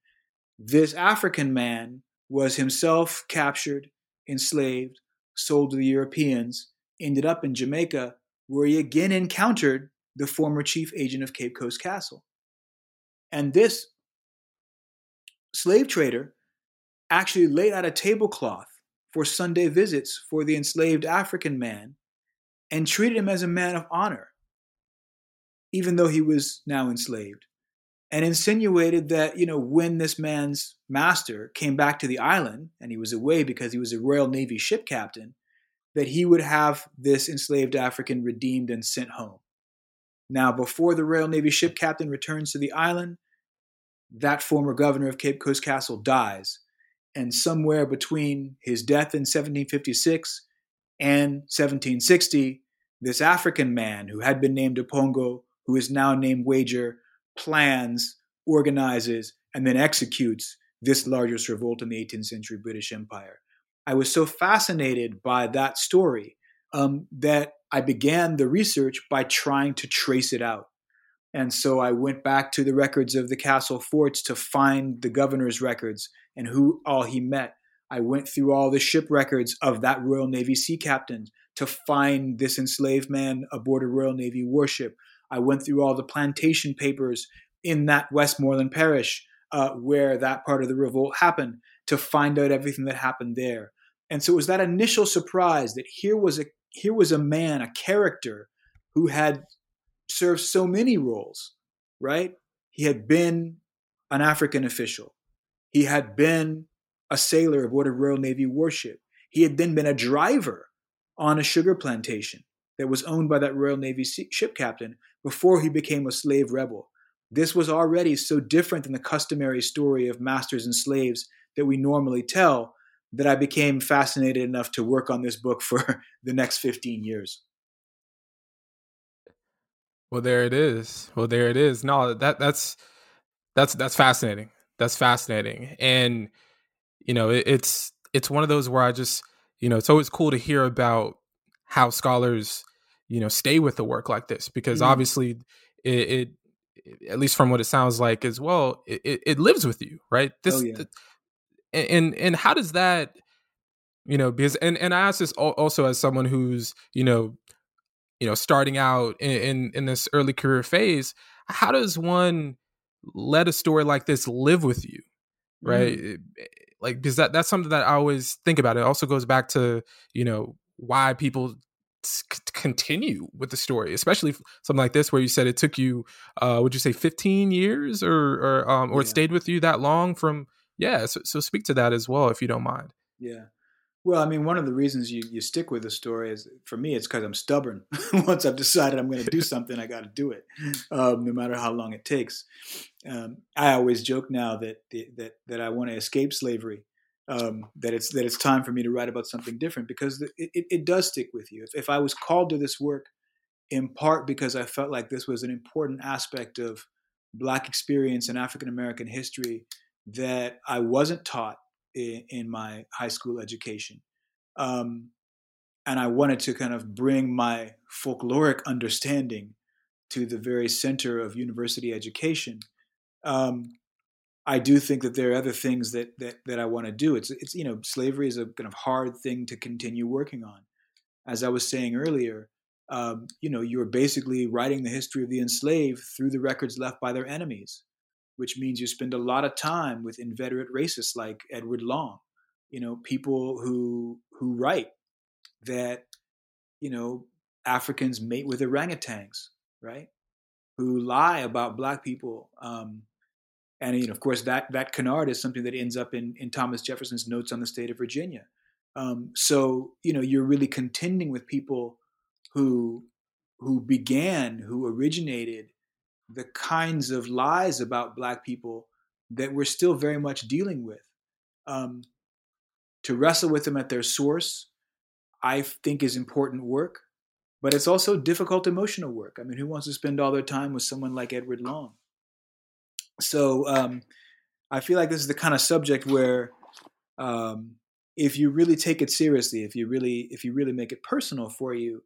this African man was himself captured, enslaved, sold to the Europeans, ended up in Jamaica, where he again encountered the former chief agent of Cape Coast Castle. And this slave trader actually laid out a tablecloth for Sunday visits for the enslaved African man and treated him as a man of honor, even though he was now enslaved, and insinuated that, you know, when this man's master came back to the island and he was away because he was a Royal Navy ship captain, that he would have this enslaved African redeemed and sent home. Now, before the Royal Navy ship captain returns to the island, that former governor of Cape Coast Castle dies. And somewhere between his death in seventeen fifty-six and seventeen sixty, this African man who had been named Opongo, who is now named Wager, plans, organizes, and then executes this largest revolt in the eighteenth century British Empire. I was so fascinated by that story um, that I began the research by trying to trace it out. And so I went back to the records of the castle forts to find the governor's records and who all he met. I went through all the ship records of that Royal Navy sea captain to find this enslaved man aboard a Royal Navy warship. I went through all the plantation papers in that Westmoreland Parish uh, where that part of the revolt happened to find out everything that happened there. And so it was that initial surprise that here was a here was a man, a character who had served so many roles, right? He had been an African official. He had been a sailor aboard a Royal Navy warship. He had then been a driver on a sugar plantation that was owned by that Royal Navy ship captain before he became a slave rebel. This was already so different than the customary story of masters and slaves that we normally tell that I became fascinated enough to work on this book for the next fifteen years. Well, there it is. Well, there it is. No, that that's that's that's fascinating. That's fascinating. And, you know, it, it's it's one of those where I just, you know, it's always cool to hear about how scholars, you know, stay with the work like this, because mm-hmm. obviously it, it, at least from what it sounds like as well, it, it lives with you, right? This, oh, yeah. the, and and how does that, you know, because, and, and I ask this also as someone who's, you know, you know, starting out in, in, in this early career phase, how does one let a story like this live with you, right? Mm-hmm. Like, because that, that's something that I always think about. It also goes back to, you know, why people c- continue with the story, especially something like this, where you said it took you, uh, would you say fifteen years or, or, um, or yeah. it stayed with you that long from, yeah. So, so speak to that as well, if you don't mind. Yeah. Well, I mean, one of the reasons you, you stick with the story is, for me, it's because I'm stubborn. Once I've decided I'm going to do something, I got to do it, um, no matter how long it takes. Um, I always joke now that that that I want to escape slavery, um, that it's that it's time for me to write about something different, because it, it, it does stick with you. If, if I was called to this work in part because I felt like this was an important aspect of Black experience in African-American history that I wasn't taught in, in my high school education. Um, and I wanted to kind of bring my folkloric understanding to the very center of university education. Um, I do think that there are other things that that, that I want to do. It's, it's, you know, slavery is a kind of hard thing to continue working on. As I was saying earlier, um, you know, you're basically writing the history of the enslaved through the records left by their enemies, which means you spend a lot of time with inveterate racists like Edward Long, you know, people who who write that, you know, Africans mate with orangutans, right? Who lie about Black people. Um, and, you know, of course, that that canard is something that ends up in, in Thomas Jefferson's Notes on the State of Virginia. Um, so, you know, you're really contending with people who who began, who originated the kinds of lies about Black people that we're still very much dealing with. Um, to wrestle with them at their source, I think, is important work. But it's also difficult emotional work. I mean, who wants to spend all their time with someone like Edward Long? So um, I feel like this is the kind of subject where, um, if you really take it seriously, if you really if you really make it personal for you,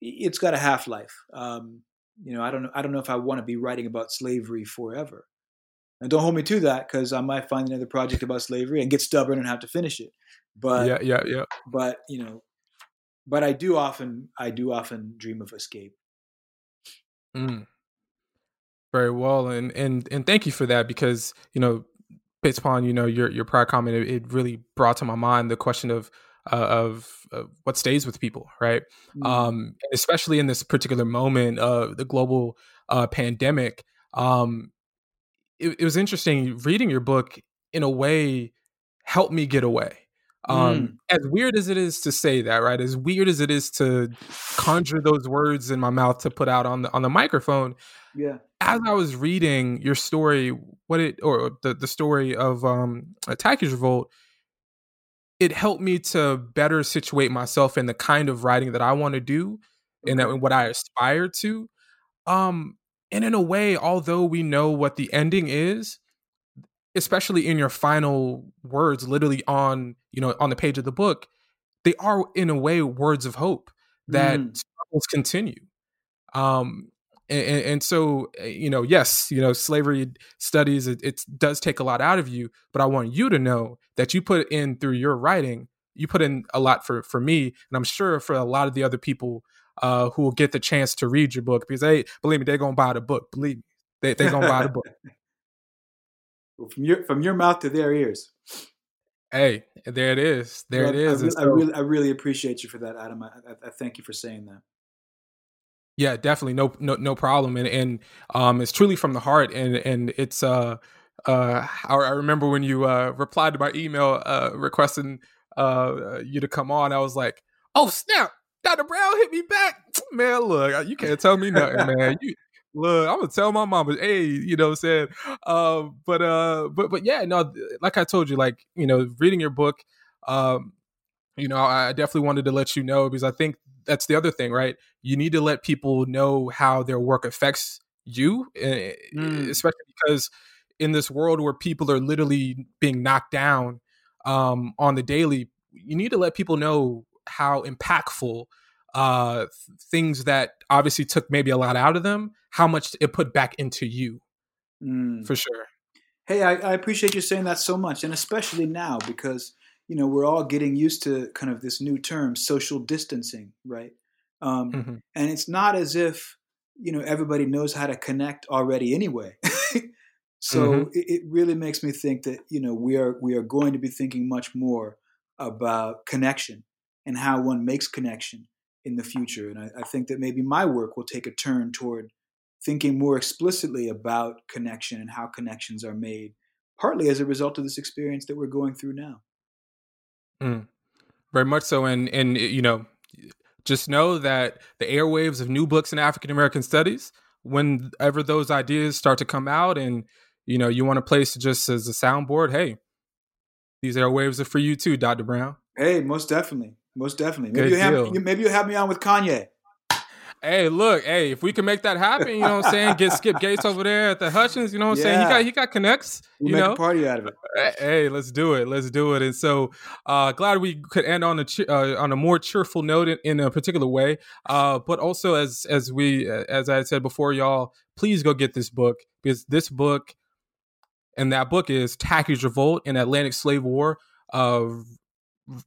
it's got a half-life. Um, you know, I don't know. I don't know if I want to be writing about slavery forever. And don't hold me to that, because I might find another project about slavery and get stubborn and have to finish it. But yeah, yeah, yeah. But you know. But I do often, I do often dream of escape. Mm. Very well, and and and thank you for that, because you know, based upon you know your your prior comment, it, it really brought to my mind the question of uh, of, of what stays with people, right? Mm. Um, especially in this particular moment of the global uh, pandemic. Um, it, it was interesting reading your book. In a way, helped me get away. Um, mm. As weird as it is to say that, right? As weird as it is to conjure those words in my mouth to put out on the on the microphone. Yeah. As I was reading your story, what it or the, the story of um, Tacky's Revolt, it helped me to better situate myself in the kind of writing that I want to do, okay. and that and what I aspire to. Um, and in a way, although we know what the ending is, especially in your final words, literally on, you know, on the page of the book, they are in a way words of hope that mm. struggles continue. Um, and, and so, you know, yes, you know, slavery studies, it, it does take a lot out of you, but I want you to know that you put in through your writing, you put in a lot for, for me. And I'm sure for a lot of the other people uh, who will get the chance to read your book, because they, believe me, they're going to buy the book. Believe me, they, they're going to buy the book. Well, from your from your mouth to their ears. Hey, there it is. There yeah, it is. I, re- so, I, really, I really appreciate you for that, Adam. I, I, I thank you for saying that. Yeah, definitely. No, no, no problem. And and um, it's truly from the heart. And and it's uh uh I, I remember when you uh, replied to my email uh, requesting uh you to come on. I was like, oh snap, Doctor Brown hit me back, man. Look, you can't tell me nothing, man. You. Look, I'm gonna tell my mama, hey, you know what I'm saying? Uh, but, uh, but, but yeah, no, like I told you, like, you know, reading your book, um, you know, I definitely wanted to let you know, because I think that's the other thing, right? You need to let people know how their work affects you, mm. especially because in this world where people are literally being knocked down um, on the daily, you need to let people know how impactful Uh, things that obviously took maybe a lot out of them, how much it put back into you, mm. for sure. Hey, I, I appreciate you saying that so much, and especially now, because, you know, we're all getting used to kind of this new term, social distancing, right? Um, mm-hmm. And it's not as if, you know, everybody knows how to connect already anyway. So mm-hmm. it, it really makes me think that, you know, we are we are going to be thinking much more about connection and how one makes connection in the future. And I, I think that maybe my work will take a turn toward thinking more explicitly about connection and how connections are made, partly as a result of this experience that we're going through now. Mm, very much so. And, and, you know, just know that the airwaves of new books in African American studies, whenever those ideas start to come out and, you know, you want a place to just as a soundboard, hey, these airwaves are for you too, Doctor Brown. Hey, most definitely. Most definitely. Maybe you, have, maybe you have me on with Kanye. Hey, look, hey, if we can make that happen, you know what I'm saying? Get Skip Gates over there at the Hutchins, you know what I'm yeah. saying? He got he got connects. We'll you make know? a party out of it. Hey, let's do it. Let's do it. And so uh, glad we could end on a che- uh, on a more cheerful note in, in a particular way. Uh, but also, as as we as I said before, y'all, please go get this book, because this book and that book is Tacky's Revolt and Atlantic Slave War, uh,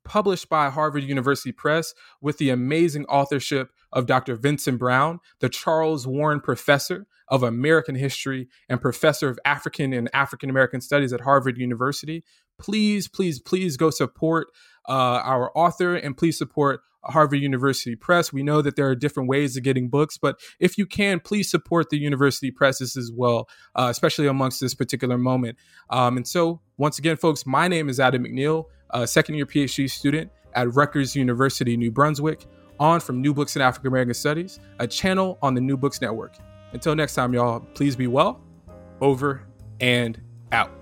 published by Harvard University Press with the amazing authorship of Doctor Vincent Brown, the Charles Warren Professor of American History and Professor of African and African American Studies at Harvard University. Please, please, please go support uh, our author, and please support Harvard University Press. We know that there are different ways of getting books, but if you can, please support the university presses as well, uh, especially amongst this particular moment. Um, and so once again, folks, my name is Adam McNeil, a second year PhD student at Rutgers University, New Brunswick, on from New Books in African American Studies, a channel on the New Books Network. Until next time, y'all, please be well. Over and out.